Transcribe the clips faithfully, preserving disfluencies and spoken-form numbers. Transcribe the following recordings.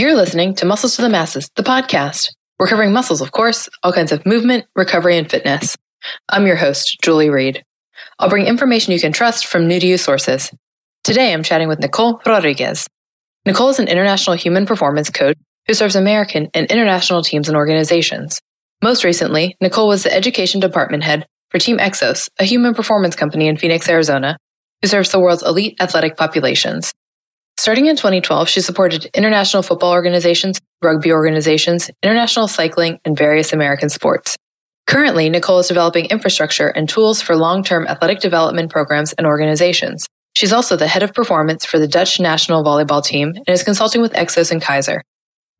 You're listening to Muscles to the Masses, the podcast. We're covering muscles, of course, all kinds of movement, recovery, and fitness. I'm your host, Julie Reed. I'll bring information you can trust from new-to-you sources. Today, I'm chatting with Nicole Rodriguez. Nicole is an international human performance coach who serves American and international teams and organizations. Most recently, Nicole was the education department head for Team Exos, a human performance company in Phoenix, Arizona, who serves the world's elite athletic populations. Starting in twenty twelve, she supported international football organizations, rugby organizations, international cycling, and various American sports. Currently, Nicole is developing infrastructure and tools for long-term athletic development programs and organizations. She's also the head of performance for the Dutch national volleyball team and is consulting with Exos and Kaiser.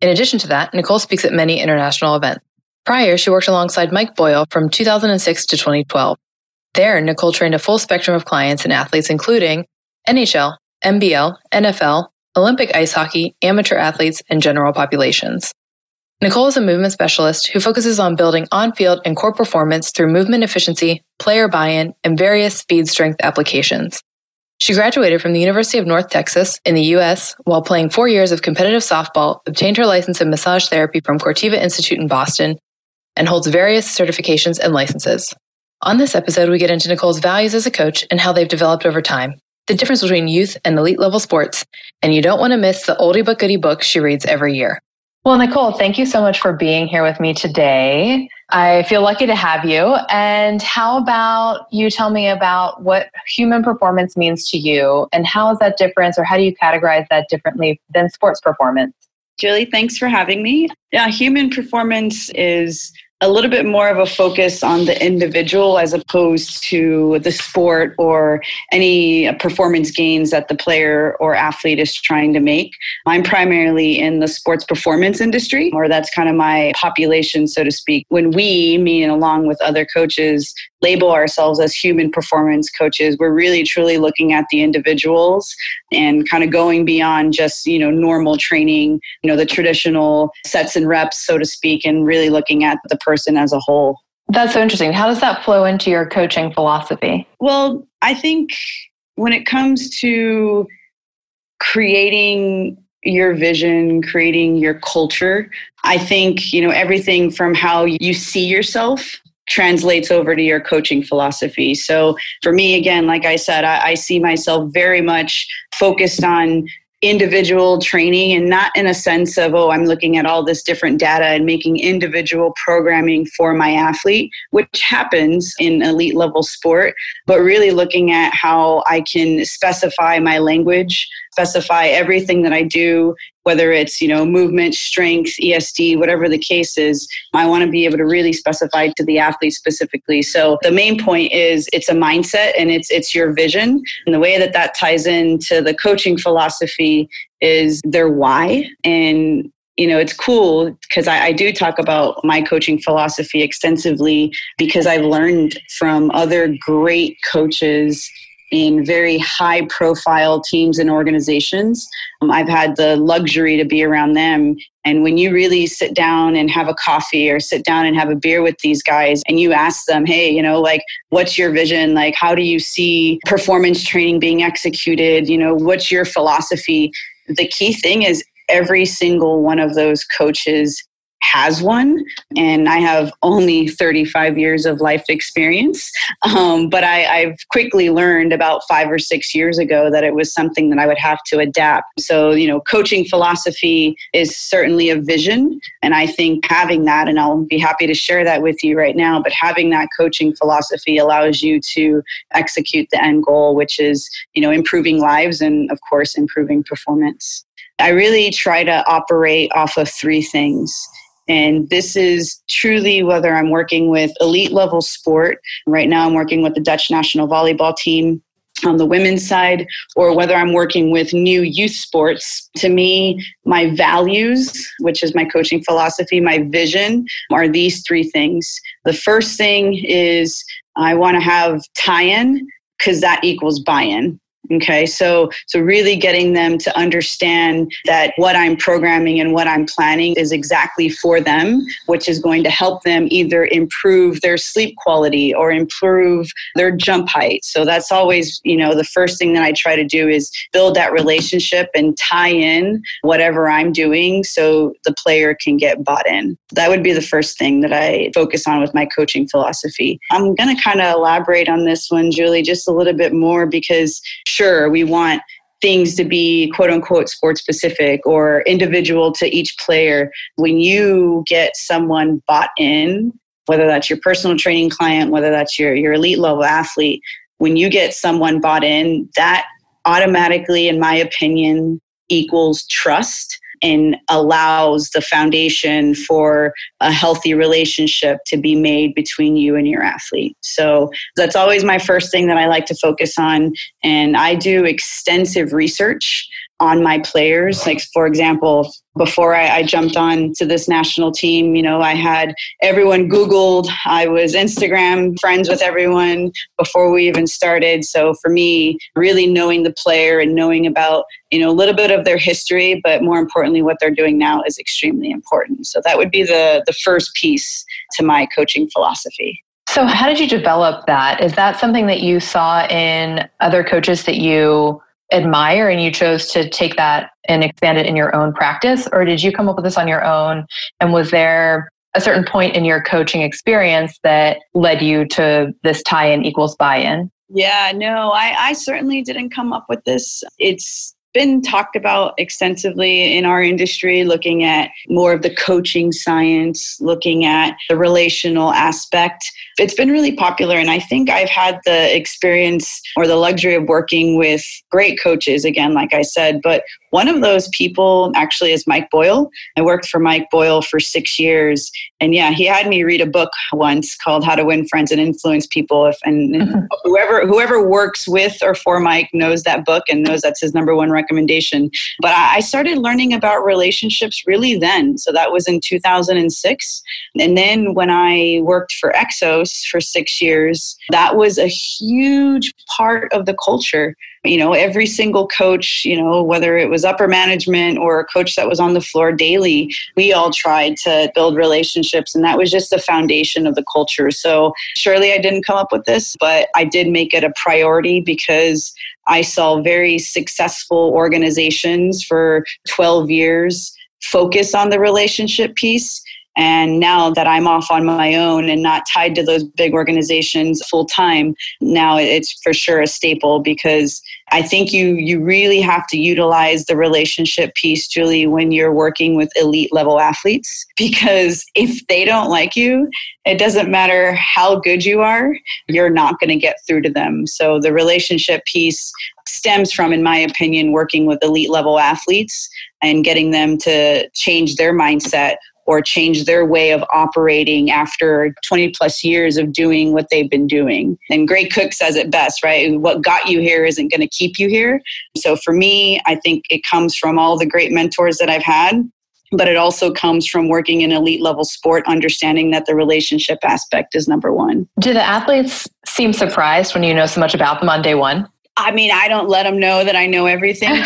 In addition to that, Nicole speaks at many international events. Prior, she worked alongside Mike Boyle from two thousand six to twenty twelve. There, Nicole trained a full spectrum of clients and athletes, including N H L, M B L, N F L, Olympic ice hockey, amateur athletes, and general populations. Nicole is a movement specialist who focuses on building on-field and core performance through movement efficiency, player buy-in, and various speed strength applications. She graduated from the University of North Texas in the U S while playing four years of competitive softball, obtained her license in massage therapy from Cortiva Institute in Boston, and holds various certifications and licenses. On this episode, we get into Nicole's values as a coach and how they've developed over time, the difference between youth and elite-level sports, and you don't want to miss the oldie but goodie book she reads every year. Well, Nicole, thank you so much for being here with me today. I feel lucky to have you. And how about you tell me about what human performance means to you, and how is that difference, or how do you categorize that differently than sports performance? Julie, thanks for having me. Yeah, human performance is a little bit more of a focus on the individual as opposed to the sport or any performance gains that the player or athlete is trying to make. I'm primarily in the sports performance industry, or that's kind of my population, so to speak. When we, me and along with other coaches, label ourselves as human performance coaches, we're really truly looking at the individuals and kind of going beyond just, you know, normal training, you know, the traditional sets and reps, so to speak, and really looking at the person as a whole. That's so interesting. How does that flow into your coaching philosophy? Well, I think when it comes to creating your vision, creating your culture, I think, you know, everything from how you see yourself translates over to your coaching philosophy. So for me, again, like I said, I, I see myself very much focused on individual training, and not in a sense of, oh, I'm looking at all this different data and making individual programming for my athlete, which happens in elite level sport, but really looking at how I can specify my language, specify everything that I do, whether it's, you know, movement, strength, E S D, whatever the case is. I want to be able to really specify to the athlete specifically. So the main point is it's a mindset, and it's it's your vision. And the way that that ties into the coaching philosophy is their why. And, you know, it's cool because I, I do talk about my coaching philosophy extensively because I've learned from other great coaches in very high-profile teams and organizations. Um, I've had the luxury to be around them. And when you really sit down and have a coffee or sit down and have a beer with these guys and you ask them, hey, you know, like, what's your vision? Like, how do you see performance training being executed? You know, what's your philosophy? The key thing is every single one of those coaches has one, and I have only thirty-five years of life experience. Um, but I, I've quickly learned about five or six years ago that it was something that I would have to adapt. So, you know, coaching philosophy is certainly a vision. And I think having that, and I'll be happy to share that with you right now, but having that coaching philosophy allows you to execute the end goal, which is, you know, improving lives and, of course, improving performance. I really try to operate off of three things. And this is truly whether I'm working with elite level sport. Right now I'm working with the Dutch national volleyball team on the women's side, or whether I'm working with new youth sports. To me, my values, which is my coaching philosophy, my vision, are these three things. The first thing is I want to have tie-in, because that equals buy-in. Okay, so so really getting them to understand that what I'm programming and what I'm planning is exactly for them, which is going to help them either improve their sleep quality or improve their jump height. So that's always, you know, the first thing that I try to do is build that relationship and tie in whatever I'm doing so the player can get bought in. That would be the first thing that I focus on with my coaching philosophy. I'm going to kind of elaborate on this one, Julie, just a little bit more because sure, we want things to be quote unquote sport specific or individual to each player. When you get someone bought in, whether that's your personal training client, whether that's your, your elite level athlete, when you get someone bought in, that automatically, in my opinion, equals trust and allows the foundation for a healthy relationship to be made between you and your athlete. So that's always my first thing that I like to focus on. And I do extensive research on my players. Like, for example, before I, I jumped on to this national team, you know, I had everyone Googled. I was Instagram friends with everyone before we even started. So for me, really knowing the player and knowing about, you know, a little bit of their history, but more importantly, what they're doing now is extremely important. So that would be the, the first piece to my coaching philosophy. So how did you develop that? Is that something that you saw in other coaches that you admire and you chose to take that and expand it in your own practice? Or did you come up with this on your own? And was there a certain point in your coaching experience that led you to this tie-in equals buy-in? Yeah, no, I, I certainly didn't come up with this. It's been talked about extensively in our industry, looking at more of the coaching science, looking at the relational aspect. It's been really popular. And I think I've had the experience or the luxury of working with great coaches, again, like I said, but one of those people actually is Mike Boyle. I worked for Mike Boyle for six years. And yeah, he had me read a book once called How to Win Friends and Influence People. If, and mm-hmm. whoever whoever works with or for Mike knows that book and knows that's his number one recommendation. But I started learning about relationships really then. So that was in two thousand six. And then when I worked for Exos for six years, that was a huge part of the culture. You know, every single coach, you know, whether it was upper management or a coach that was on the floor daily, we all tried to build relationships. And that was just the foundation of the culture. So surely I didn't come up with this, but I did make it a priority because I saw very successful organizations for twelve years focus on the relationship piece. And now that I'm off on my own and not tied to those big organizations full time, now it's for sure a staple because I think you you really have to utilize the relationship piece, Julie, when you're working with elite level athletes, because if they don't like you, it doesn't matter how good you are, you're not going to get through to them. So the relationship piece stems from, in my opinion, working with elite level athletes and getting them to change their mindset or change their way of operating after twenty plus years of doing what they've been doing. And Greg Cook says it best, right? What got you here isn't going to keep you here. So for me, I think it comes from all the great mentors that I've had, but it also comes from working in elite level sport, understanding that the relationship aspect is number one. Do the athletes seem surprised when you know so much about them on day one? I mean, I don't let them know that I know everything.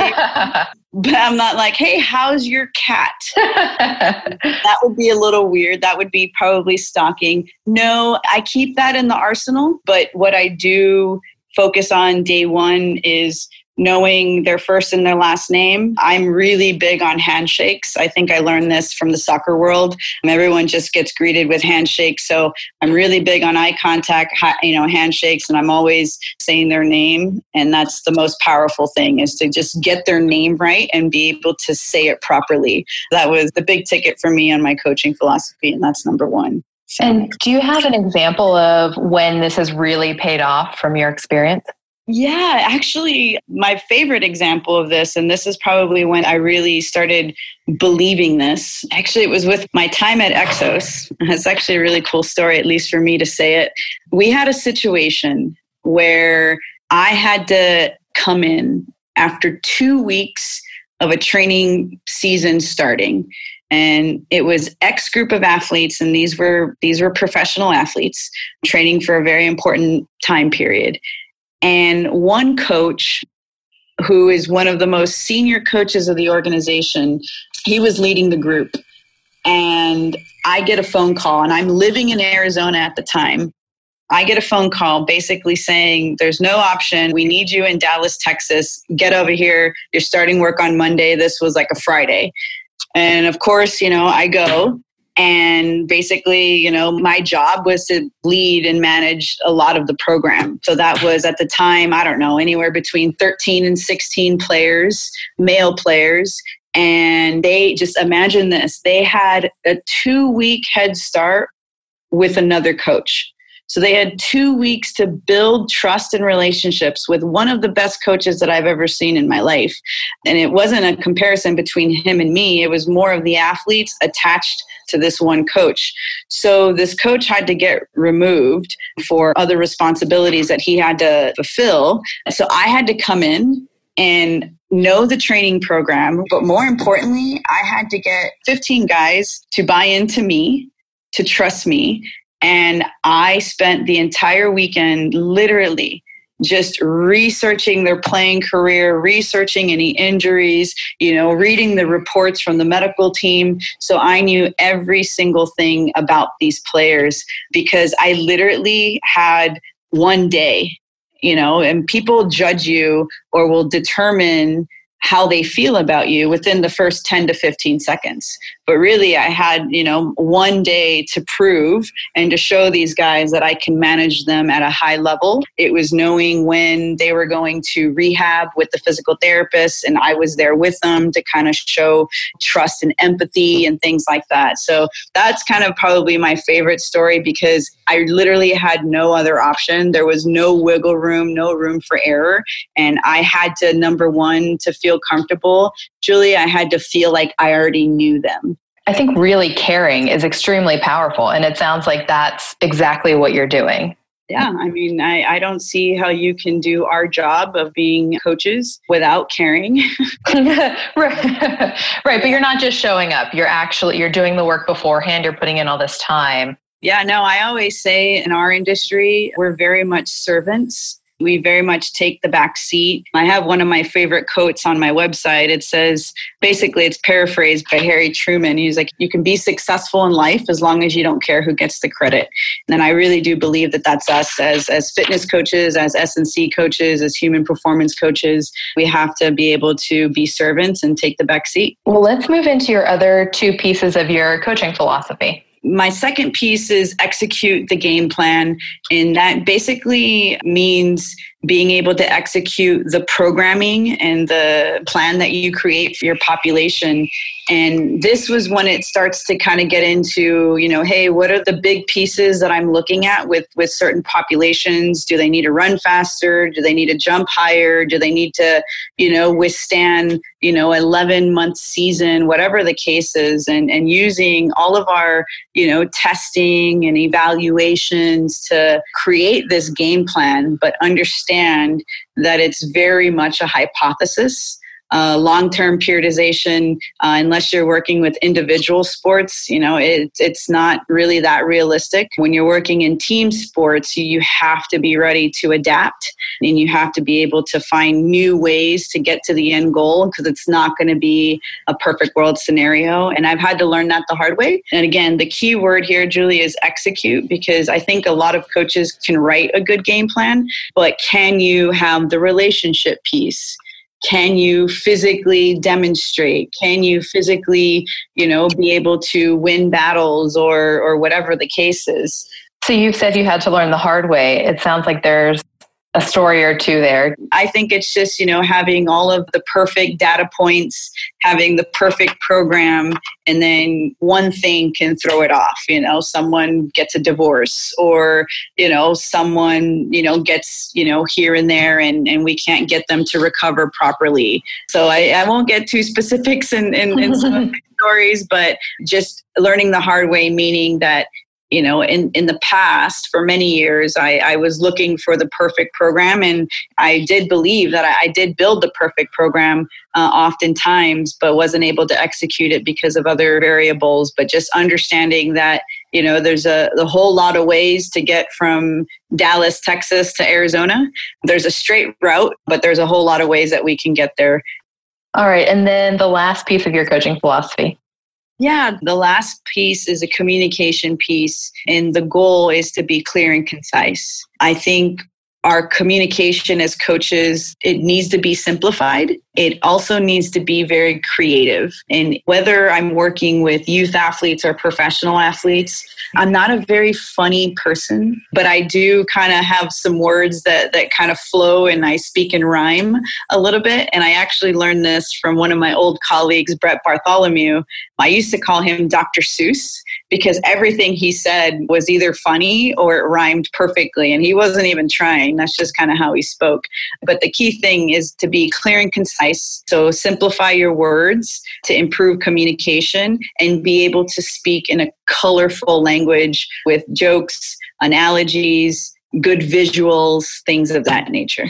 But I'm not like, hey, how's your cat? That would be a little weird. That would be probably stalking. No, I keep that in the arsenal. But what I do focus on day one is knowing their first and their last name. I'm really big on handshakes. I think I learned this from the soccer world. Everyone just gets greeted with handshakes. So I'm really big on eye contact, you know, handshakes, and I'm always saying their name. And that's the most powerful thing, is to just get their name right and be able to say it properly. That was the big ticket for me on my coaching philosophy. And that's number one. So. And do you have an example of when this has really paid off from your experience? Yeah, actually, my favorite example of this, and this is probably when I really started believing this. Actually, it was with my time at Exos. It's actually a really cool story, at least for me to say it. We had a situation where I had to come in after two weeks of a training season starting. And it was X group of athletes, and these were these were professional athletes training for a very important time period. And one coach who is one of the most senior coaches of the organization. He was leading the group, and I get a phone call, and I'm living in Arizona at the time. I get a phone call basically saying, there's no option. We need you in Dallas, Texas. Get over here. You're starting work on Monday. This was like a Friday. And of course, you know, I go. And basically, you know, my job was to lead and manage a lot of the program. So that was at the time, I don't know, anywhere between thirteen and sixteen players, male players. And they just imagine this. They had a two-week head start with another coach. So they had two weeks to build trust and relationships with one of the best coaches that I've ever seen in my life. And it wasn't a comparison between him and me. It was more of the athletes attached to this one coach. So this coach had to get removed for other responsibilities that he had to fulfill. So I had to come in and know the training program. But more importantly, I had to get fifteen guys to buy into me, to trust me. And I spent the entire weekend literally just researching their playing career, researching any injuries, you know, reading the reports from the medical team. So I knew every single thing about these players because I literally had one day, you know, and people judge you or will determine how they feel about you within the first ten to fifteen seconds. But really, I had, you know, one day to prove and to show these guys that I can manage them at a high level. It was knowing when they were going to rehab with the physical therapist, and I was there with them to kind of show trust and empathy and things like that. So that's kind of probably my favorite story because I literally had no other option. There was no wiggle room, no room for error. And I had to, number one, to feel comfortable. Julie, I had to feel like I already knew them. I think really caring is extremely powerful. And it sounds like that's exactly what you're doing. Yeah. I mean, I, I don't see how you can do our job of being coaches without caring. right. right. But you're not just showing up. You're actually, you're doing the work beforehand. You're putting in all this time. Yeah. No, I always say in our industry, we're very much servants. We very much take the back seat. I have one of my favorite quotes on my website. It says, basically, it's paraphrased by Harry Truman. He's like, you can be successful in life as long as you don't care who gets the credit. And I really do believe that that's us as, as fitness coaches, as S and C coaches, as human performance coaches. We have to be able to be servants and take the back seat. Well, let's move into your other two pieces of your coaching philosophy. My second piece is execute the game plan. And that basically means being able to execute the programming and the plan that you create for your population. And this was when it starts to kind of get into, you know, hey, what are the big pieces that I'm looking at with, with certain populations? Do they need to run faster? Do they need to jump higher? Do they need to, you know, withstand, you know, eleven month season, whatever the case is, and, and using all of our, you know, testing and evaluations to create this game plan, but understand that it's very much a hypothesis. Uh, long-term periodization, uh, unless you're working with individual sports, you know, it, it's not really that realistic. When you're working in team sports, you have to be ready to adapt and you have to be able to find new ways to get to the end goal because it's not going to be a perfect world scenario. And I've had to learn that the hard way. And again, the key word here, Julie, is execute, because I think a lot of coaches can write a good game plan, but can you have the relationship piece? Can you physically demonstrate? Can you physically, you know, be able to win battles or or whatever the case is? So you said you had to learn the hard way. It sounds like there's a story or two there. I think it's just, you know, having all of the perfect data points, having the perfect program, and then one thing can throw it off. You know, someone gets a divorce or, you know, someone, you know, gets, you know, here and there and, and we can't get them to recover properly. So I, I won't get too specifics in, in, in some of the stories, but just learning the hard way, meaning that, you know, in, in the past, for many years, I, I was looking for the perfect program. And I did believe that I, I did build the perfect program uh, oftentimes, but wasn't able to execute it because of other variables. But just understanding that, You know, there's a, a whole lot of ways to get from Dallas, Texas to Arizona. There's a straight route, but there's a whole lot of ways that we can get there. All right. And then the last piece of your coaching philosophy. Yeah. The last piece is a communication piece. And the goal is to be clear and concise. I think our communication as coaches, it needs to be simplified. It also needs to be very creative. And whether I'm working with youth athletes or professional athletes, I'm not a very funny person, but I do kind of have some words that, that kind of flow, and I speak in rhyme a little bit. And I actually learned this from one of my old colleagues, Brett Bartholomew. I used to call him Doctor Seuss, because everything he said was either funny or it rhymed perfectly. And he wasn't even trying. That's just kind of how he spoke. But the key thing is to be clear and concise. So simplify your words to improve communication and be able to speak in a colorful language with jokes, analogies, good visuals, things of that nature.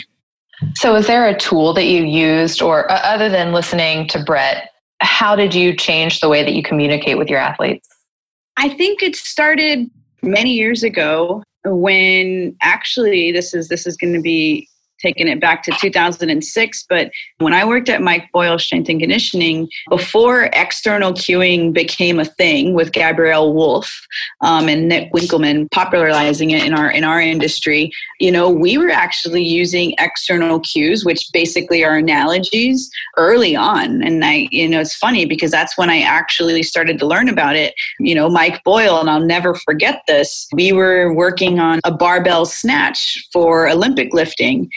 So is there a tool that you used, or uh, other than listening to Brett, how did you change the way that you communicate with your athletes? I think it started many years ago when actually this is this is going to be taking it back to two thousand six. But when I worked at Mike Boyle Strength and Conditioning, before external cueing became a thing with Gabrielle Wolf um, and Nick Winkleman popularizing it in our in our industry, you know, we were actually using external cues, which basically are analogies, early on. And I, you know, it's funny because that's when I actually started to learn about it. You know, Mike Boyle, and I'll never forget this, we were working on a barbell snatch for Olympic lifting.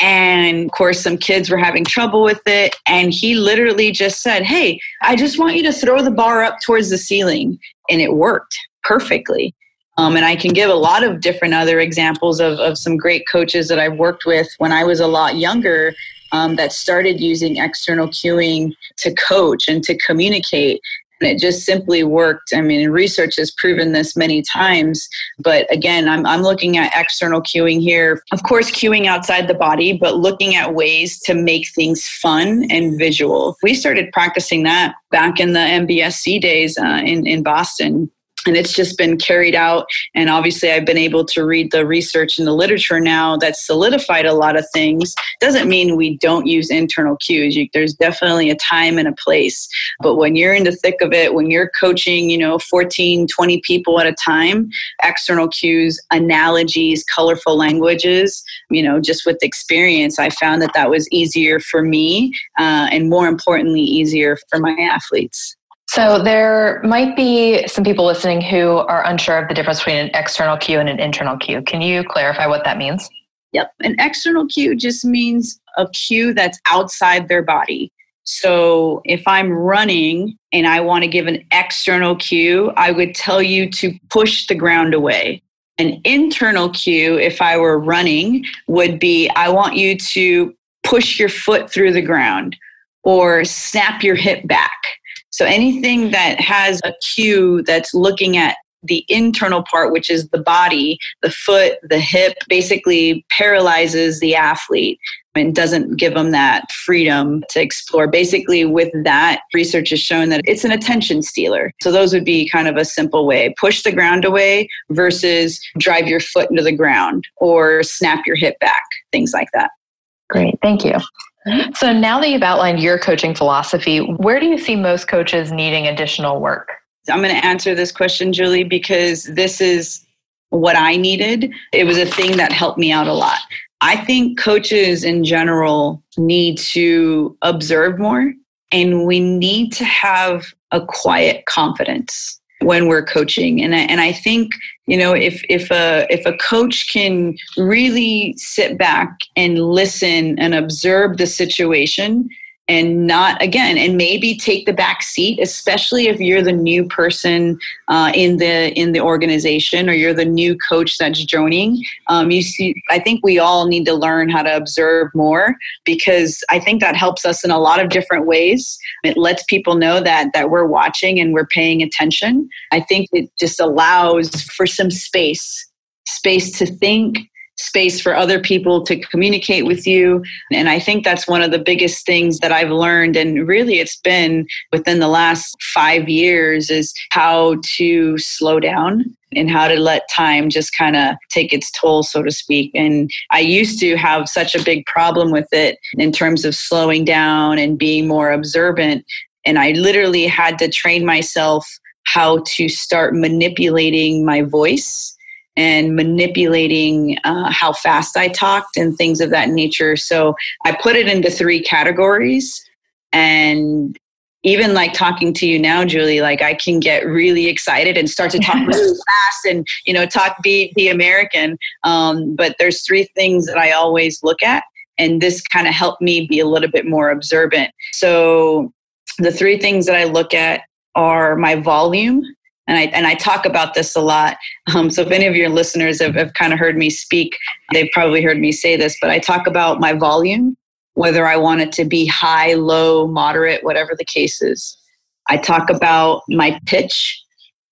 And of course, some kids were having trouble with it. And he literally just said, hey, I just want you to throw the bar up towards the ceiling. And it worked perfectly. Um, and I can give a lot of different other examples of, of some great coaches that I've worked with when I was a lot younger um, that started using external cueing to coach and to communicate. And it just simply worked. I mean, research has proven this many times. But again, I'm I'm looking at external cueing here. Of course, cueing outside the body, but looking at ways to make things fun and visual. We started practicing that back in the M B S C days uh, in, in Boston. And it's just been carried out. And obviously, I've been able to read the research and the literature now that's solidified a lot of things. Doesn't mean we don't use internal cues. You, there's definitely a time and a place. But when you're in the thick of it, when you're coaching, you know, fourteen, twenty people at a time, external cues, analogies, colorful languages, you know, just with experience, I found that that was easier for me uh, and more importantly, easier for my athletes. So there might be some people listening who are unsure of the difference between an external cue and an internal cue. Can you clarify what that means? Yep. An external cue just means a cue that's outside their body. So if I'm running and I want to give an external cue, I would tell you to push the ground away. An internal cue, if I were running, would be I want you to push your foot through the ground or snap your hip back. So anything that has a cue that's looking at the internal part, which is the body, the foot, the hip, basically paralyzes the athlete and doesn't give them that freedom to explore. Basically, with that, research has shown that it's an attention stealer. So those would be kind of a simple way. Push the ground away versus drive your foot into the ground or snap your hip back, things like that. Great. Thank you. So now that you've outlined your coaching philosophy, where do you see most coaches needing additional work? I'm going to answer this question, Julie, because this is what I needed. It was a thing that helped me out a lot. I think coaches in general need to observe more, and we need to have a quiet confidence when we're coaching. And I, and I think, you know, if if a if a coach can really sit back and listen and observe the situation and not, again, and maybe take the back seat, especially if you're the new person uh, in the in the organization or you're the new coach that's joining. Um, you see, I think we all need to learn how to observe more, because I think that helps us in a lot of different ways. It lets people know that that we're watching and we're paying attention. I think it just allows for some space, space to think, space for other people to communicate with you. And I think that's one of the biggest things that I've learned. And really it's been within the last five years is how to slow down and how to let time just kind of take its toll, so to speak. And I used to have such a big problem with it in terms of slowing down and being more observant. And I literally had to train myself how to start manipulating my voice and manipulating uh, how fast I talked and things of that nature. So I put it into three categories. And even like talking to you now, Julie, like I can get really excited and start to talk really fast and, you know, talk, be, be American. Um, but there's three things that I always look at. And this kind of helped me be a little bit more observant. So the three things that I look at are my volume. And I and I talk about this a lot. Um, so if any of your listeners have, have kind of heard me speak, they've probably heard me say this, but I talk about my volume, whether I want it to be high, low, moderate, whatever the case is. I talk about my pitch,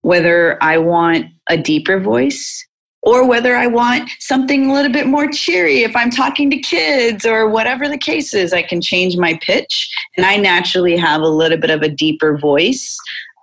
whether I want a deeper voice or whether I want something a little bit more cheery. If I'm talking to kids or whatever the case is, I can change my pitch. And I naturally have a little bit of a deeper voice.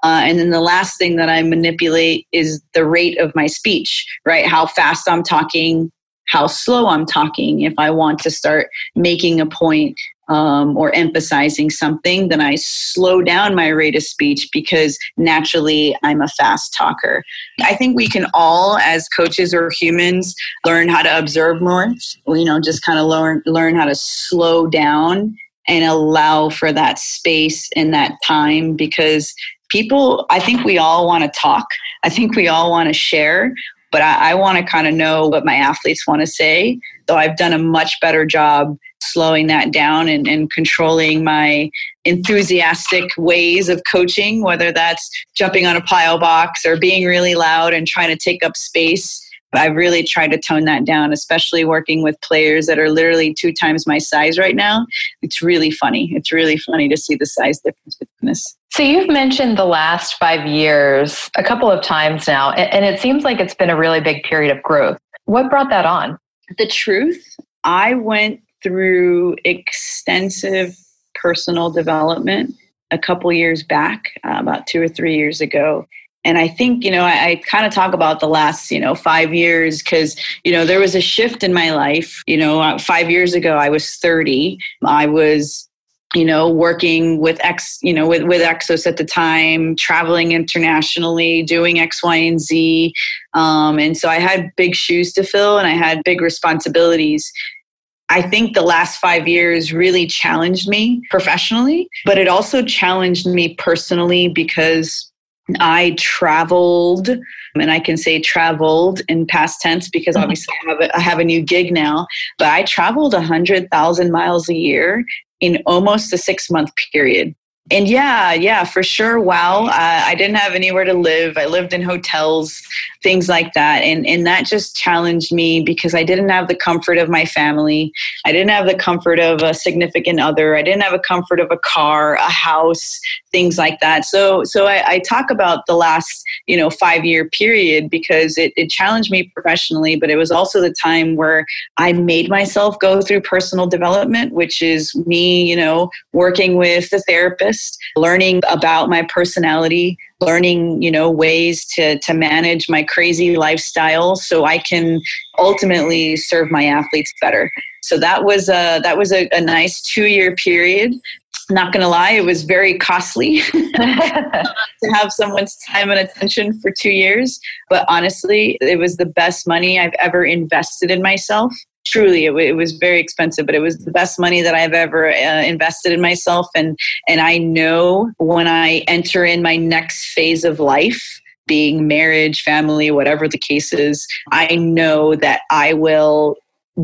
Uh, and then the last thing that I manipulate is the rate of my speech, right? How fast I'm talking, how slow I'm talking. If I want to start making a point um, or emphasizing something, then I slow down my rate of speech because naturally I'm a fast talker. I think we can all, as coaches or humans, learn how to observe more, you know, just kind of learn, learn how to slow down and allow for that space and that time because people, I think we all want to talk. I think we all want to share, but I, I want to kind of know what my athletes want to say. So I've done a much better job slowing that down and, and controlling my enthusiastic ways of coaching, whether that's jumping on a pile box or being really loud and trying to take up space. I've really tried to tone that down, especially working with players that are literally two times my size right now. It's really funny. It's really funny to see the size difference between us. So you've mentioned the last five years a couple of times now, and it seems like it's been a really big period of growth. What brought that on? The truth, I went through extensive personal development a couple years back, uh, about two or three years ago. And I think, you know, I, I kind of talk about the last, you know, five years because, you know, there was a shift in my life. You know, five years ago, I was thirty. I was, you know, working with X, you know, with, with Exos at the time, traveling internationally, doing X, Y, and Z. Um, and so I had big shoes to fill and I had big responsibilities. I think the last five years really challenged me professionally, but it also challenged me personally because I traveled, and I can say traveled in past tense because obviously I have a, I have a new gig now, but I traveled one hundred thousand miles a year in almost a six-month period. And yeah, yeah, for sure. Wow. Uh, I didn't have anywhere to live. I lived in hotels, things like that. And and that just challenged me because I didn't have the comfort of my family. I didn't have the comfort of a significant other. I didn't have a comfort of a car, a house, things like that. So so I, I talk about the last, you know, five-year period because it, it challenged me professionally, but it was also the time where I made myself go through personal development, which is me, you know, working with the therapist, learning about my personality, learning, you know, ways to, to manage my crazy lifestyle so I can ultimately serve my athletes better. So that was a, that was a, a nice two-year period. Not going to lie, it was very costly to have someone's time and attention for two years. But honestly, it was the best money I've ever invested in myself. Truly, it, w- it was very expensive, but it was the best money that I've ever uh, invested in myself. And, and I know when I enter in my next phase of life, being marriage, family, whatever the case is, I know that I will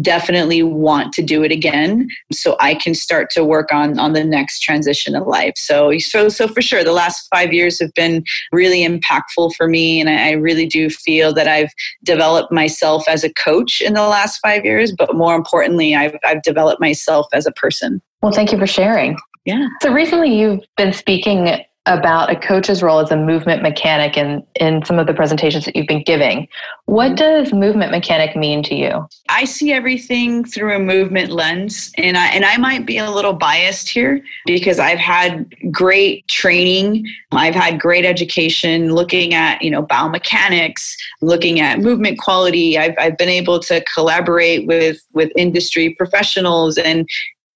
definitely want to do it again so I can start to work on, on the next transition of life. So, so, so for sure, the last five years have been really impactful for me. And I, I really do feel that I've developed myself as a coach in the last five years, but more importantly, I've, I've developed myself as a person. Well, thank you for sharing. Yeah. So recently you've been speaking about a coach's role as a movement mechanic in, in some of the presentations that you've been giving. What does movement mechanic mean to you? I see everything through a movement lens, and I, and I might be a little biased here because I've had great training. I've had great education looking at, you know, biomechanics, looking at movement quality. I've, I've been able to collaborate with, with industry professionals. And,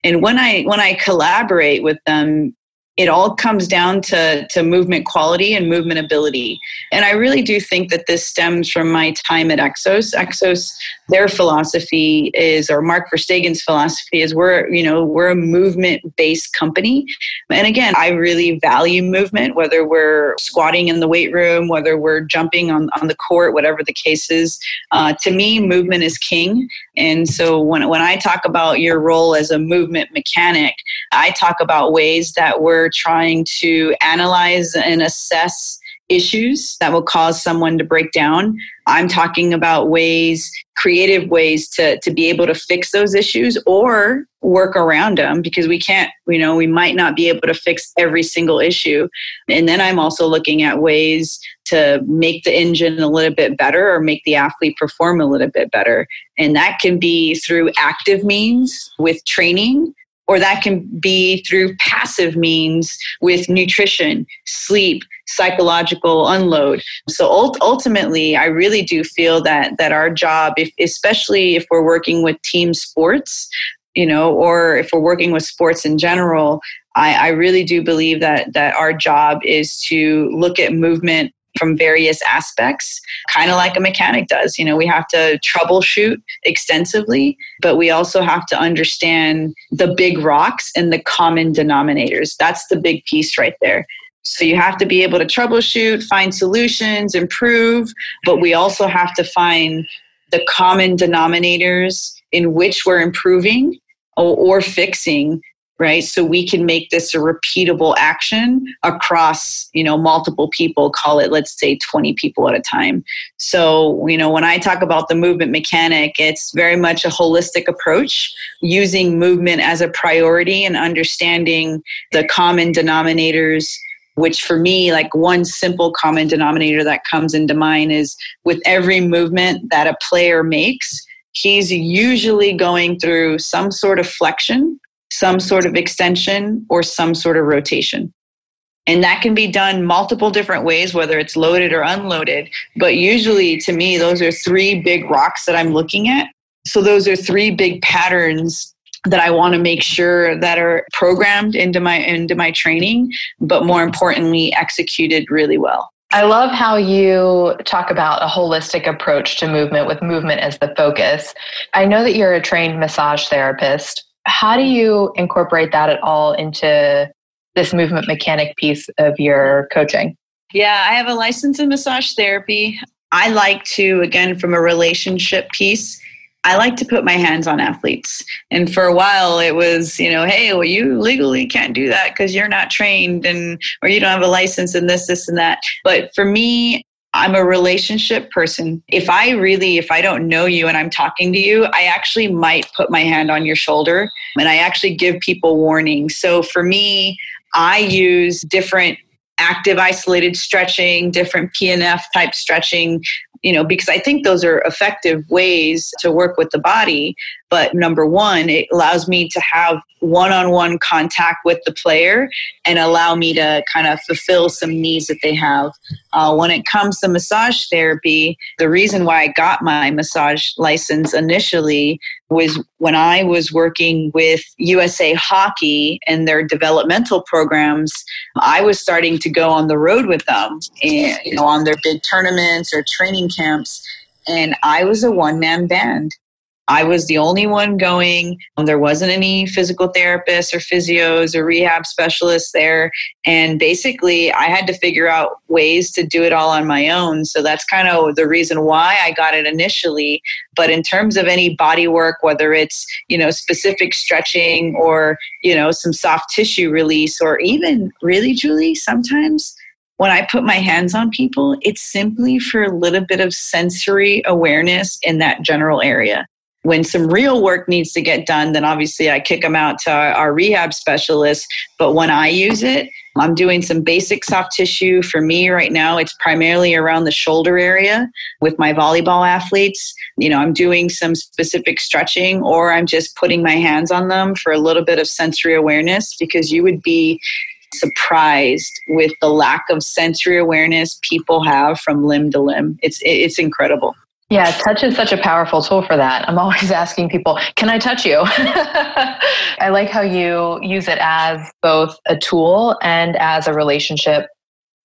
and when I, when I collaborate with them, it all comes down to, to movement quality and movement ability. And I really do think that this stems from my time at Exos. Exos, their philosophy is, or Mark Verstegen's philosophy is, we're, you know, we're a movement-based company. And again, I really value movement, whether we're squatting in the weight room, whether we're jumping on, on the court, whatever the case is. Uh, to me, movement is king. And so when, when I talk about your role as a movement mechanic, I talk about ways that we're trying to analyze and assess issues that will cause someone to break down. I'm talking about ways, creative ways to, to be able to fix those issues or work around them, because we can't, you know, we might not be able to fix every single issue. And then I'm also looking at ways to make the engine a little bit better or make the athlete perform a little bit better. And that can be through active means with training, or that can be through passive means with nutrition, sleep, psychological unload. So ultimately, I really do feel that that our job, if, especially if we're working with team sports, you know, or if we're working with sports in general, I, I really do believe that that our job is to look at movement from various aspects, kind of like a mechanic does. You know, we have to troubleshoot extensively, but we also have to understand the big rocks and the common denominators. That's the big piece right there. So you have to be able to troubleshoot, find solutions, improve, but we also have to find the common denominators in which we're improving or, or fixing, right? So we can make this a repeatable action across, you know, multiple people, call it, let's say twenty people at a time. So, you know, when I talk about the movement mechanic, it's very much a holistic approach, using movement as a priority and understanding the common denominators, which for me, like one simple common denominator that comes into mind is with every movement that a player makes, he's usually going through some sort of flexion, some sort of extension, or some sort of rotation. And that can be done multiple different ways, whether it's loaded or unloaded. But usually, to me, those are three big rocks that I'm looking at. So those are three big patterns that I want to make sure that are programmed into my into my training, but more importantly, executed really well. I love how you talk about a holistic approach to movement with movement as the focus. I know that you're a trained massage therapist. How do you incorporate that at all into this movement mechanic piece of your coaching? Yeah, I have a license in massage therapy. I like to, again, from a relationship piece, I like to put my hands on athletes. And for a while it was, you know, hey, well, you legally can't do that because you're not trained and or you don't have a license and this, this, and that. But for me, I'm a relationship person. If I really, if I don't know you and I'm talking to you, I actually might put my hand on your shoulder and I actually give people warning. So for me, I use different active isolated stretching, different P N F type stretching, you know, because I think those are effective ways to work with the body. But number one, it allows me to have one-on-one contact with the player and allow me to kind of fulfill some needs that they have. Uh, when it comes to massage therapy, the reason why I got my massage license initially was when I was working with U S A Hockey and their developmental programs. I was starting to go on the road with them, and, you know, on their big tournaments or training camps, and I was a one-man band. I was the only one going. There wasn't any physical therapists or physios or rehab specialists there. And basically, I had to figure out ways to do it all on my own. So that's kind of the reason why I got it initially. But in terms of any body work, whether it's, you know, specific stretching or, you know, some soft tissue release, or even really, Julie, sometimes when I put my hands on people, it's simply for a little bit of sensory awareness in that general area. When some real work needs to get done, then obviously I kick them out to our, our rehab specialists. But when I use it, I'm doing some basic soft tissue. For me right now, it's primarily around the shoulder area with my volleyball athletes. You know, I'm doing some specific stretching, or I'm just putting my hands on them for a little bit of sensory awareness, because you would be surprised with the lack of sensory awareness people have from limb to limb. It's, it's incredible. Yeah, touch is such a powerful tool for that. I'm always asking people, can I touch you? I like how you use it as both a tool and as a relationship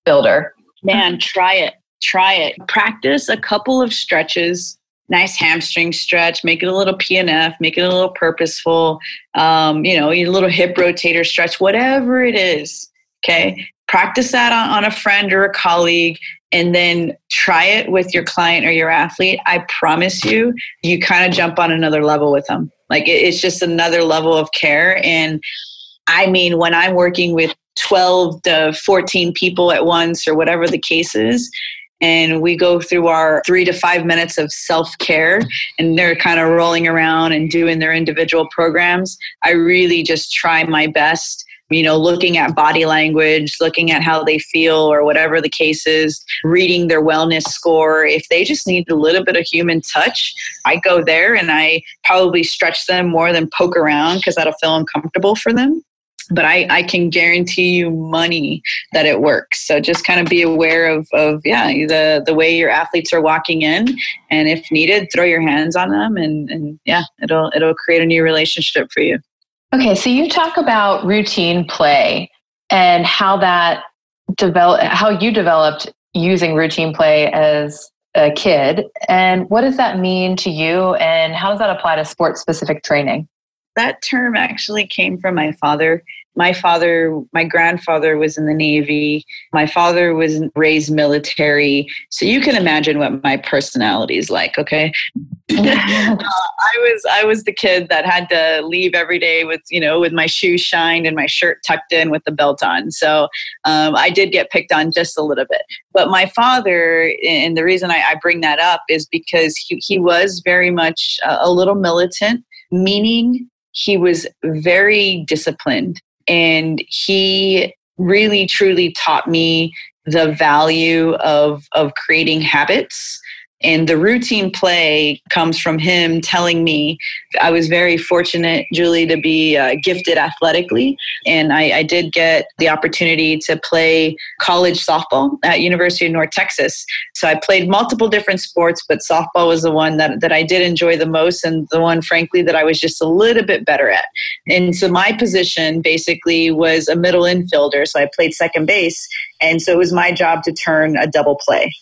builder. Man, try it. Try it. Practice a couple of stretches. Nice hamstring stretch, make it a little P N F, make it a little purposeful, um, you know, a little hip rotator stretch, whatever it is. Okay. Practice that on, on a friend or a colleague, and then try it with your client or your athlete. I promise you, you kind of jump on another level with them. Like, it, it's just another level of care. And I mean, when I'm working with twelve to fourteen people at once or whatever the case is, and we go through our three to five minutes of self-care, and they're kind of rolling around and doing their individual programs, I really just try my best, you know, looking at body language, looking at how they feel or whatever the case is, reading their wellness score. If they just need a little bit of human touch, I go there and I probably stretch them more than poke around, because that'll feel uncomfortable for them. But I, I can guarantee you money that it works. So just kind of be aware of, of yeah, the, the way your athletes are walking in. And if needed, throw your hands on them. And, and yeah, it'll it'll create a new relationship for you. Okay, so you talk about routine play and how that develop, how you developed using routine play as a kid. And what does that mean to you? And how does that apply to sport-specific training? That term actually came from my father. My father, my grandfather was in the Navy. My father was raised military. So you can imagine what my personality is like, okay? uh, I was I was the kid that had to leave every day with, you know, with my shoes shined and my shirt tucked in with the belt on. So um, I did get picked on just a little bit. But my father, and the reason I, I bring that up is because he, he was very much a, a little militant, meaning he was very disciplined, and he really, truly taught me the value of, of creating habits. And the routine play comes from him telling me. I was very fortunate, Julie, to be uh, gifted athletically. And I, I did get the opportunity to play college softball at University of North Texas. So I played multiple different sports, but softball was the one that, that I did enjoy the most, and the one, frankly, that I was just a little bit better at. And so my position basically was a middle infielder. So I played second base. And so it was my job to turn a double play.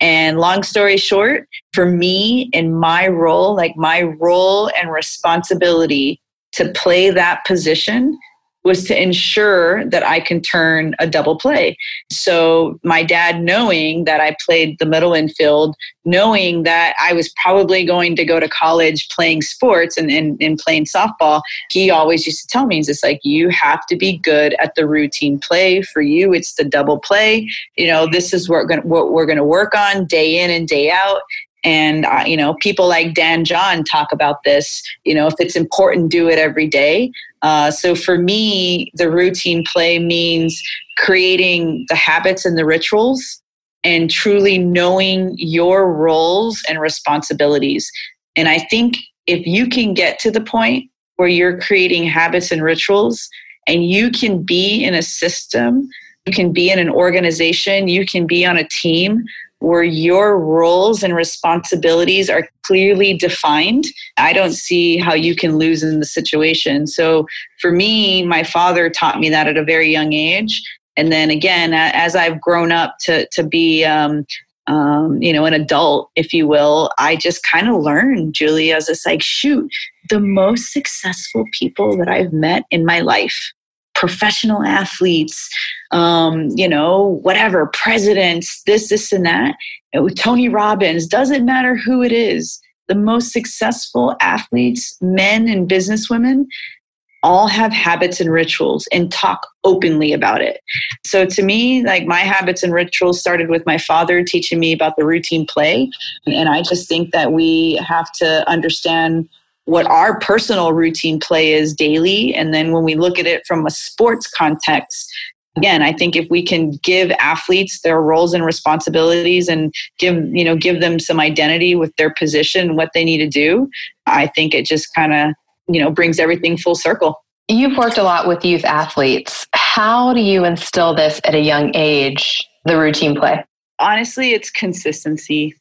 And long story short, for me in my role, like my role and responsibility to play that position was to ensure that I can turn a double play. So my dad, knowing that I played the middle infield, knowing that I was probably going to go to college playing sports and, and, and playing softball, he always used to tell me, he's just like, you have to be good at the routine play. For you, it's the double play. You know, this is what we're going to work on day in and day out. And, uh, you know, people like Dan John talk about this, you know, if it's important, do it every day. Uh, so for me, the routine play means creating the habits and the rituals and truly knowing your roles and responsibilities. And I think if you can get to the point where you're creating habits and rituals, and you can be in a system, you can be in an organization, you can be on a team where your roles and responsibilities are clearly defined, I don't see how you can lose in the situation. So for me, my father taught me that at a very young age. And then again, as I've grown up to, to be, um, um, you know, an adult, if you will, I just kind of learned, Julie, I was just like, shoot, the most successful people that I've met in my life, professional athletes, um, you know, whatever, presidents, this, this, and that. Tony Robbins, doesn't matter who it is. The most successful athletes, men and businesswomen, all have habits and rituals and talk openly about it. So to me, like my habits and rituals started with my father teaching me about the routine play. And I just think that we have to understand what our personal routine play is daily. And then when we look at it from a sports context, again, I think if we can give athletes their roles and responsibilities and give, you know, give them some identity with their position, what they need to do, I think it just kind of, you know, brings everything full circle. You've worked a lot with youth athletes. How do you instill this at a young age, the routine play? Honestly, it's consistency.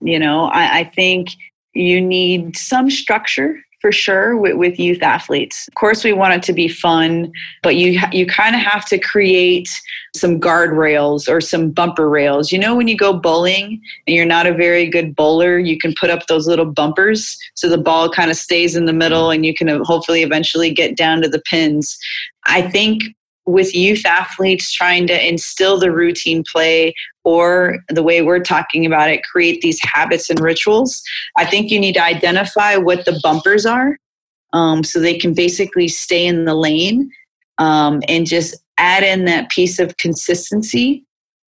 You know, I, I think you need some structure for sure with, with youth athletes. Of course, we want it to be fun, but you you kind of have to create some guardrails or some bumper rails. You know, when you go bowling and you're not a very good bowler, you can put up those little bumpers so the ball kind of stays in the middle and you can hopefully eventually get down to the pins. I think with youth athletes, trying to instill the routine play or the way we're talking about it, create these habits and rituals. I think you need to identify what the bumpers are um, so they can basically stay in the lane um, and just add in that piece of consistency.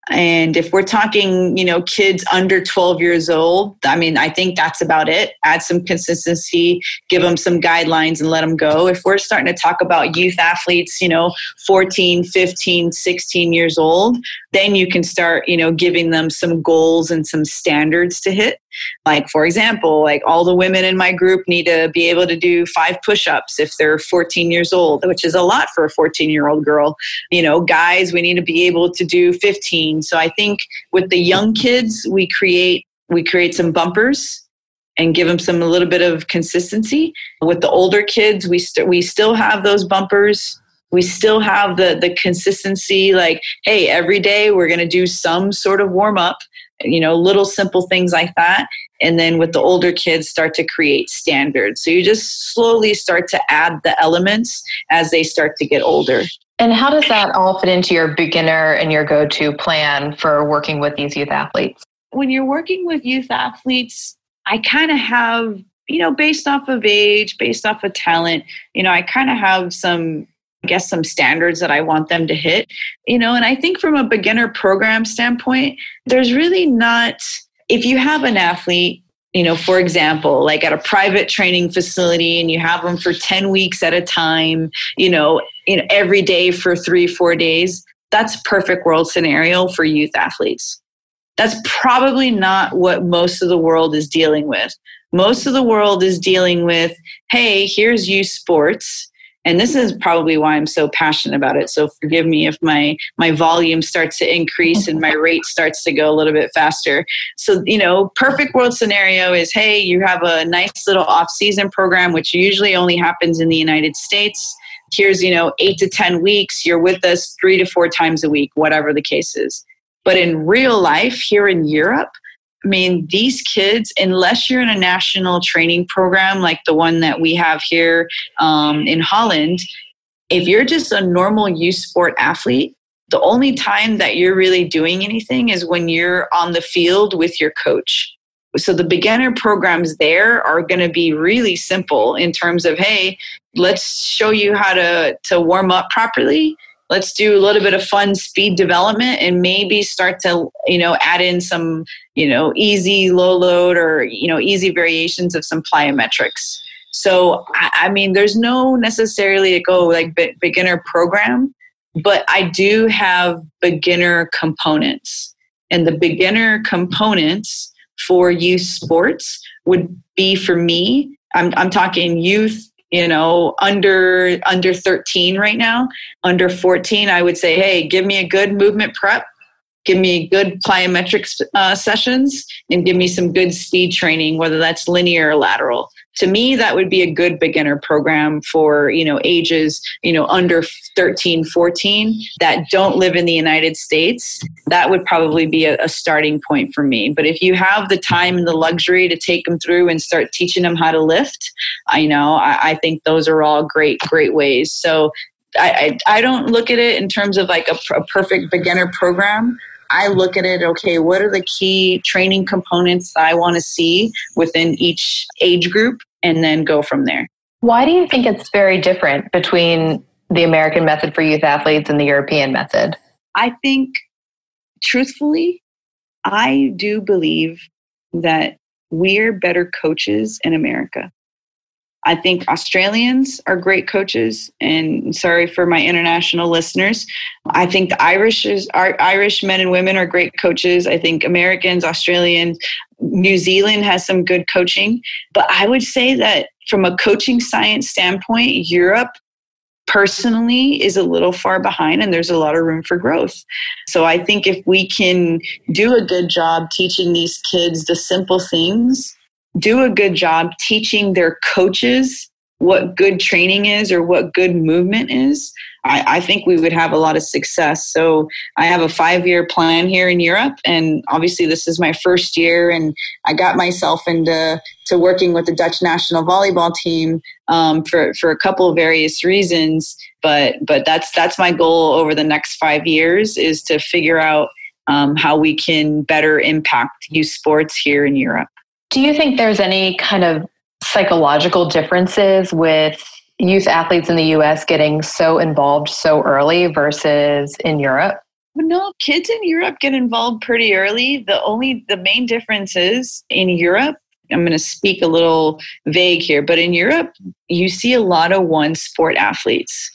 And if we're talking, you know, kids under twelve years old, I mean, I think that's about it. Add some consistency, give them some guidelines and let them go. If we're starting to talk about youth athletes, you know, fourteen, fifteen, sixteen years old, then you can start, you know, giving them some goals and some standards to hit. Like, for example, like all the women in my group need to be able to do five push-ups if they're fourteen years old, which is a lot for a fourteen-year-old girl. You know, guys, we need to be able to do fifteen. So I think with the young kids, we create we create some bumpers and give them some a little bit of consistency. With the older kids, we st- we still have those bumpers. We still have the the consistency, like, hey, every day we're going to do some sort of warm-up. You know, little simple things like that. And then with the older kids, start to create standards. So you just slowly start to add the elements as they start to get older. And how does that all fit into your beginner and your go-to plan for working with these youth athletes? When you're working with youth athletes, I kind of have, you know, based off of age, based off of talent, you know, I kind of have some I guess some standards that I want them to hit, you know, and I think from a beginner program standpoint, there's really not, if you have an athlete, you know, for example, like at a private training facility and you have them for ten weeks at a time, you know, you know, every day for three, four days, that's perfect world scenario for youth athletes. That's probably not what most of the world is dealing with. Most of the world is dealing with, hey, here's youth sports. And this is probably why I'm so passionate about it. So forgive me if my, my volume starts to increase and my rate starts to go a little bit faster. So, you know, perfect world scenario is, hey, you have a nice little off-season program, which usually only happens in the United States. Here's, you know, eight to ten weeks. You're with us three to four times a week, whatever the case is. But in real life here in Europe, I mean, these kids, unless you're in a national training program like the one that we have here um, in Holland, if you're just a normal youth sport athlete, the only time that you're really doing anything is when you're on the field with your coach. So the beginner programs there are going to be really simple in terms of, hey, let's show you how to, to warm up properly. Let's do a little bit of fun speed development and maybe start to, you know, add in some, you know, easy low load or, you know, easy variations of some plyometrics. So, I mean, there's no necessarily a go like be- beginner program, but I do have beginner components. And the beginner components for youth sports would be for me, I'm, I'm talking youth, you know, under under thirteen right now, under fourteen, I would say, hey, give me a good movement prep, give me good plyometrics uh, sessions, and give me some good speed training, whether that's linear or lateral. To me, that would be a good beginner program for, you know, ages, you know, under thirteen, fourteen that don't live in the United States. That would probably be a, a starting point for me. But if you have the time and the luxury to take them through and start teaching them how to lift, I know, I, I think those are all great, great ways. So I, I, I don't look at it in terms of like a, a perfect beginner program. I look at it, okay, what are the key training components that I want to see within each age group and then go from there. Why do you think it's very different between the American method for youth athletes and the European method? I think, truthfully, I do believe that we're better coaches in America. I think Australians are great coaches, and sorry for my international listeners. I think the Irish is, our Irish men and women are great coaches. I think Americans, Australians, New Zealand has some good coaching. But I would say that from a coaching science standpoint, Europe personally is a little far behind, and there's a lot of room for growth. So I think if we can do a good job teaching these kids the simple things, do a good job teaching their coaches what good training is or what good movement is, I, I think we would have a lot of success. So I have a five-year plan here in Europe, and obviously this is my first year, and I got myself into to working with the Dutch national volleyball team um, for, for a couple of various reasons. But but that's that's my goal over the next five years is to figure out um, how we can better impact youth sports here in Europe. Do you think there's any kind of psychological differences with youth athletes in the U S getting so involved so early versus in Europe? No, kids in Europe get involved pretty early. The only, the main difference is in Europe, I'm going to speak a little vague here, but in Europe, you see a lot of one sport athletes.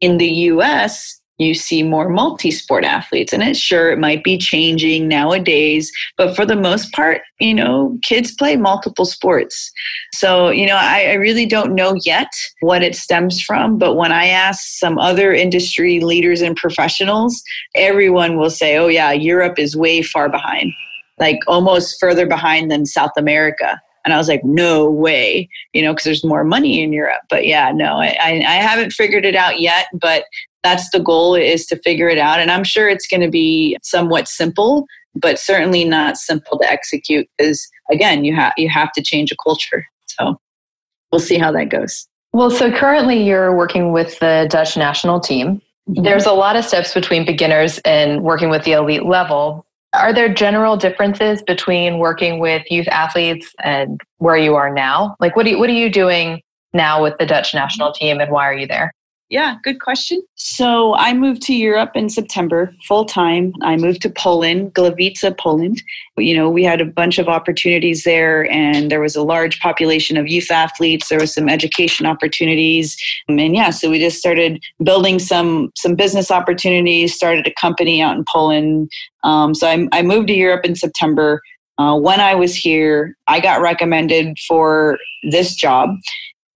In the U S, you see more multi-sport athletes, and it's sure it might be changing nowadays, but for the most part, you know, kids play multiple sports. So, you know, I, I really don't know yet what it stems from, but when I ask some other industry leaders and professionals, everyone will say, oh yeah, Europe is way far behind, like almost further behind than South America. And I was like, no way, you know, because there's more money in Europe. But yeah, no, I, I, I haven't figured it out yet, but that's the goal, is to figure it out. And I'm sure it's going to be somewhat simple, but certainly not simple to execute because, again, you have you have to change a culture. So we'll see how that goes. Well, so currently you're working with the Dutch national team. Mm-hmm. There's a lot of steps between beginners and working with the elite level. Are there general differences between working with youth athletes and where you are now? Like, what do you, what are you doing now with the Dutch national team, and why are you there? Yeah, good question. So I moved to Europe in September, full time. I moved to Poland, Gliwice, Poland. You know, we had a bunch of opportunities there, and there was a large population of youth athletes. There was some education opportunities. And yeah, so we just started building some, some business opportunities, started a company out in Poland. Um, so I, I moved to Europe in September. Uh, when I was here, I got recommended for this job.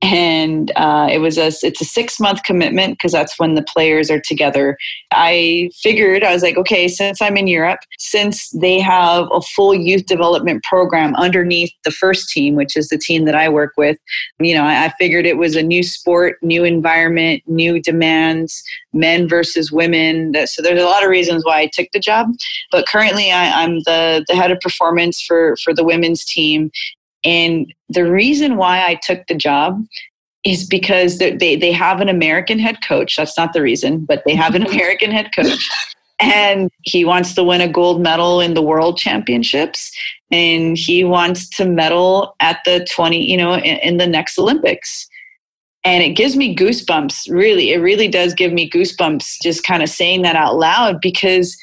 And uh, it was a, it's a six-month commitment because that's when the players are together. I figured, I was like, okay, since I'm in Europe, since they have a full youth development program underneath the first team, which is the team that I work with, you know, I, I figured it was a new sport, new environment, new demands, men versus women. So there's a lot of reasons why I took the job. But currently I, I'm the, the head of performance for, for the women's team. And the reason why I took the job is because they, they have an American head coach. That's not the reason, but they have an American head coach. And he wants to win a gold medal in the world championships. And he wants to medal at the twenty, you know, in, in the next Olympics. And it gives me goosebumps, really. It really does give me goosebumps just kind of saying that out loud because,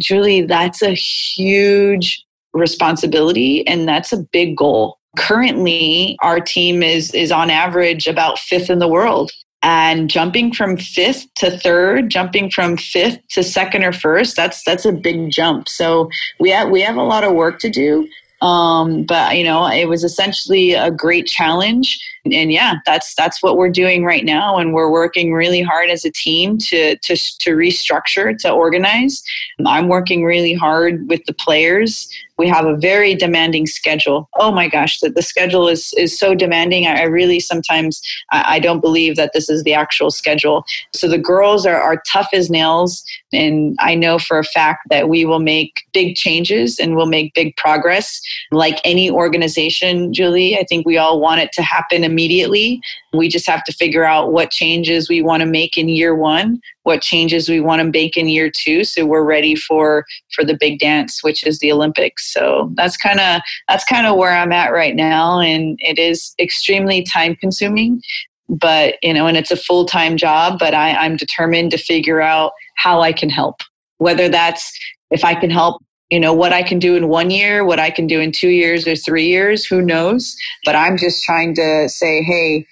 Julie, that's a huge responsibility, and that's a big goal. Currently, our team is is on average about fifth in the world, and jumping from fifth to third, jumping from fifth to second or first, that's that's a big jump. So we have we have a lot of work to do, um, but you know, it was essentially a great challenge, and yeah, that's that's what we're doing right now, and we're working really hard as a team to to to restructure, to organize. I'm working really hard with the players. We have a very demanding schedule. Oh my gosh, the, the schedule is, is so demanding. I, I really sometimes, I, I don't believe that this is the actual schedule. So the girls are, are tough as nails. And I know for a fact that we will make big changes and we'll make big progress. Like any organization, Julie, I think we all want it to happen immediately. immediately. We just have to figure out what changes we want to make in year one, what changes we want to make in year two, so we're ready for for the big dance, which is the Olympics. So that's kind of that's kind of where I'm at right now, and it is extremely time consuming. But, you know, and it's a full-time job, but I, I'm determined to figure out how I can help, whether that's if I can help, you know, what I can do in one year, what I can do in two years or three years, who knows? But I'm just trying to say, hey,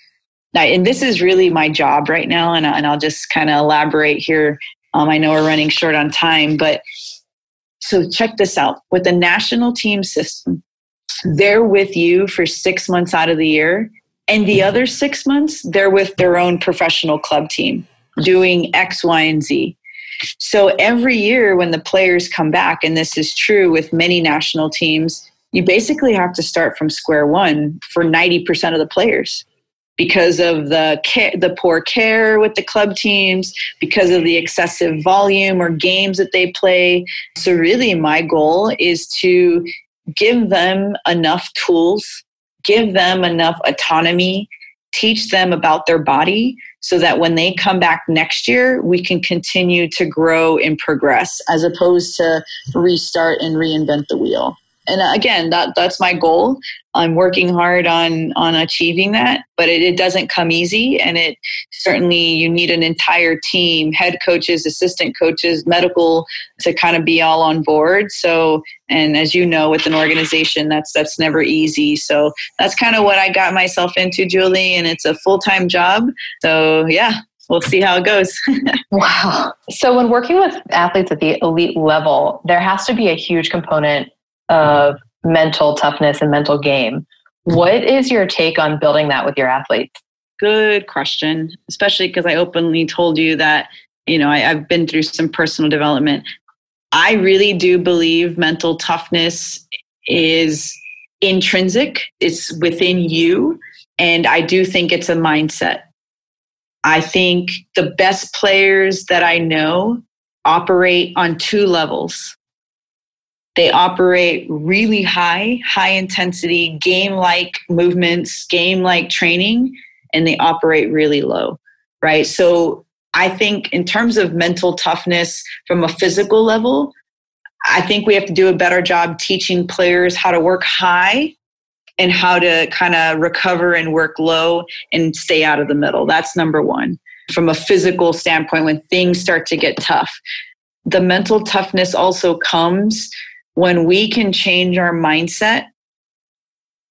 and this is really my job right now. And, and I'll just kind of elaborate here. Um, I know we're running short on time, but so check this out. With the national team system, they're with you for six months out of the year. And the other six months, they're with their own professional club team doing X, Y, and Z. So every year when the players come back, and this is true with many national teams, you basically have to start from square one for ninety percent of the players because of the care, the poor care with the club teams, because of the excessive volume or games that they play. So really my goal is to give them enough tools, give them enough autonomy, teach them about their body so that when they come back next year, we can continue to grow and progress as opposed to restart and reinvent the wheel. And again, that that's my goal. I'm working hard on, on achieving that, but it, it doesn't come easy. And it certainly, you need an entire team, head coaches, assistant coaches, medical, to kind of be all on board. So, and as you know, with an organization, that's, that's never easy. So that's kind of what I got myself into, Julie, and it's a full-time job. So yeah, we'll see how it goes. Wow. So when working with athletes at the elite level, there has to be a huge component of mental toughness and mental game. What is your take on building that with your athletes? Good question, especially because I openly told you that, you know, I, I've been through some personal development. I really do believe mental toughness is intrinsic. It's within you. And I do think it's a mindset. I think the best players that I know operate on two levels. They operate really high, high intensity, game-like movements, game-like training, and they operate really low, right? So I think in terms of mental toughness from a physical level, I think we have to do a better job teaching players how to work high and how to kind of recover and work low and stay out of the middle. That's number one. From a physical standpoint, when things start to get tough, the mental toughness also comes when we can change our mindset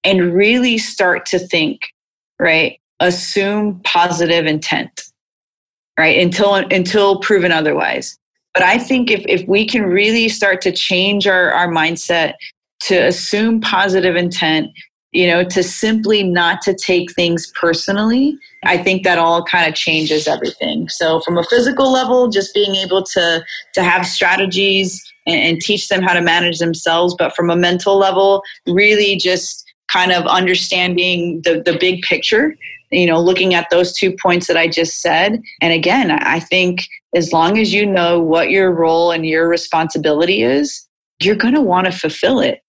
and really start to think, right? Assume positive intent, right? Until until proven otherwise. But I think if, if we can really start to change our, our mindset to assume positive intent, you know, to simply not to take things personally, I think that all kind of changes everything. So from a physical level, just being able to to have strategies and, and teach them how to manage themselves. But from a mental level, really just kind of understanding the, the big picture, you know, looking at those two points that I just said. And again, I think as long as you know what your role and your responsibility is, you're going to want to fulfill it.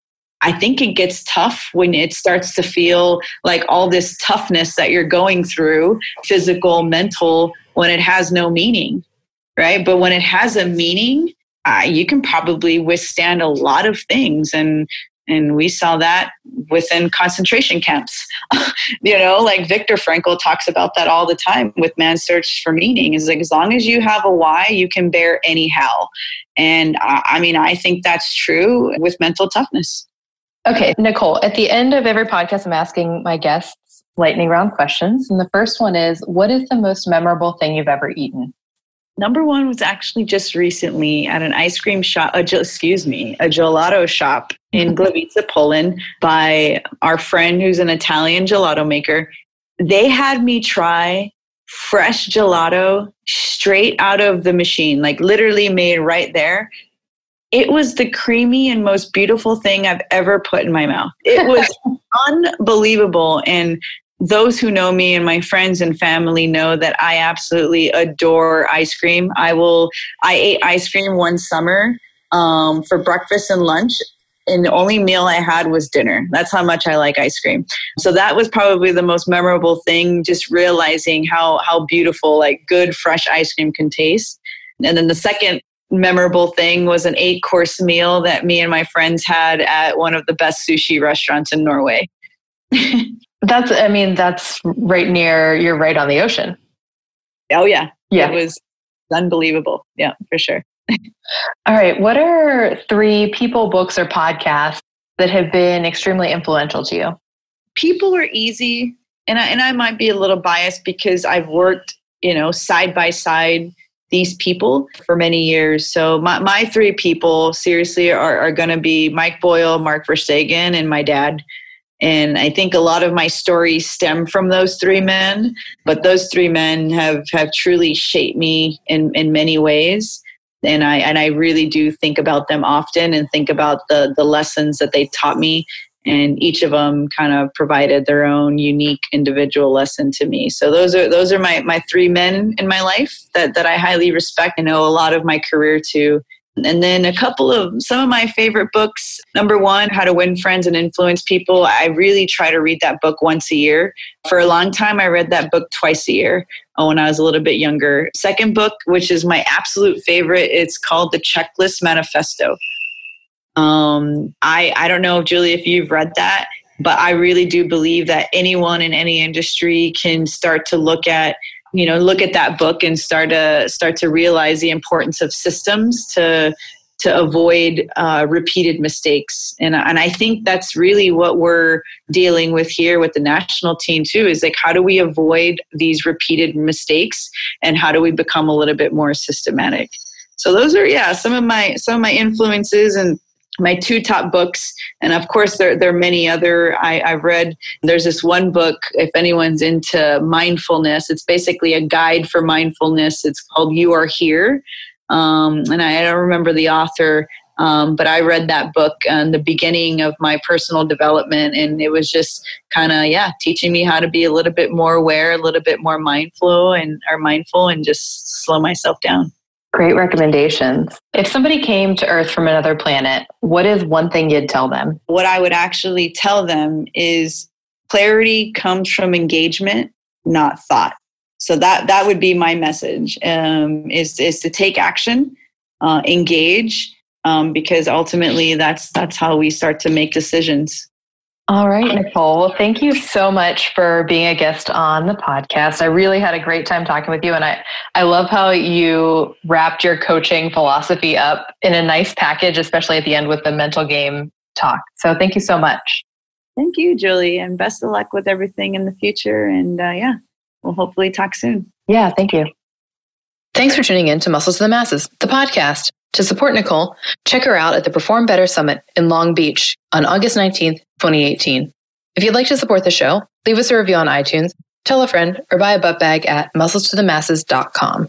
I think it gets tough when it starts to feel like all this toughness that you're going through, physical, mental, when it has no meaning, right? But when it has a meaning, uh, you can probably withstand a lot of things. And and we saw that within concentration camps. You know, like Viktor Frankl talks about that all the time with Man's Search for Meaning. Is like, as long as you have a why, you can bear any how. And uh, I mean, I think that's true with mental toughness. Okay, Nicole, at the end of every podcast, I'm asking my guests lightning round questions. And the first one is, what is the most memorable thing you've ever eaten? Number one was actually just recently at an ice cream shop, a, excuse me, a gelato shop in Gliwice, Poland, by our friend who's an Italian gelato maker. They had me try fresh gelato straight out of the machine, like literally made right there. It was the creamy and most beautiful thing I've ever put in my mouth. It was unbelievable. And those who know me and my friends and family know that I absolutely adore ice cream. I will. I ate ice cream one summer um, for breakfast and lunch and the only meal I had was dinner. That's how much I like ice cream. So that was probably the most memorable thing, just realizing how how beautiful like good fresh ice cream can taste. And then the second memorable thing was an eight course meal that me and my friends had at one of the best sushi restaurants in Norway. That's, I mean, that's right near, you're right on the ocean. Oh yeah. Yeah. It was unbelievable. Yeah, for sure. All right. What are three people, books, or podcasts that have been extremely influential to you? People are easy. And I, and I might be a little biased because I've worked, you know, side by side these people for many years. So my, my three people seriously are, are going to be Mike Boyle, Mark Verstegen, and my dad. And I think a lot of my stories stem from those three men, but those three men have, have truly shaped me in, in many ways. And I and I really do think about them often and think about the, the lessons that they taught me. And each of them kind of provided their own unique individual lesson to me. So those are those are my, my three men in my life that, that I highly respect and owe a lot of my career to. And then a couple of, some of my favorite books. Number one, How to Win Friends and Influence People. I really try to read that book once a year. For a long time, I read that book twice a year when I was a little bit younger. Second book, which is my absolute favorite, it's called The Checklist Manifesto. Um, I, I don't know, Julie, if you've read that, but I really do believe that anyone in any industry can start to look at you know, look at that book and start to start to realize the importance of systems to to avoid uh, repeated mistakes. And, and I think that's really what we're dealing with here with the national team too, is like, how do we avoid these repeated mistakes and how do we become a little bit more systematic? So those are, yeah, some of my some of my influences and my two top books, and of course there, there are many other I, I've read. There's this one book, if anyone's into mindfulness, it's basically a guide for mindfulness. It's called You Are Here. Um, and I don't remember the author, um, but I read that book in the beginning of my personal development. And it was just kind of, yeah, teaching me how to be a little bit more aware, a little bit more mindful and or mindful and just slow myself down. Great recommendations. If somebody came to Earth from another planet, what is one thing you'd tell them? What I would actually tell them is clarity comes from engagement, not thought. So that that would be my message, um, is, is to take action, uh, engage, um, because ultimately that's that's how we start to make decisions. All right, Nicole. Well, thank you so much for being a guest on the podcast. I really had a great time talking with you. And I, I love how you wrapped your coaching philosophy up in a nice package, especially at the end with the mental game talk. So thank you so much. Thank you, Julie. And best of luck with everything in the future. And uh, yeah, we'll hopefully talk soon. Yeah, thank you. Thanks for tuning in to Muscles to the Masses, the podcast. To support Nicole, check her out at the Perform Better Summit in Long Beach on August nineteenth, twenty eighteen. If you'd like to support the show, leave us a review on iTunes, tell a friend, or buy a butt bag at muscles to the masses dot com.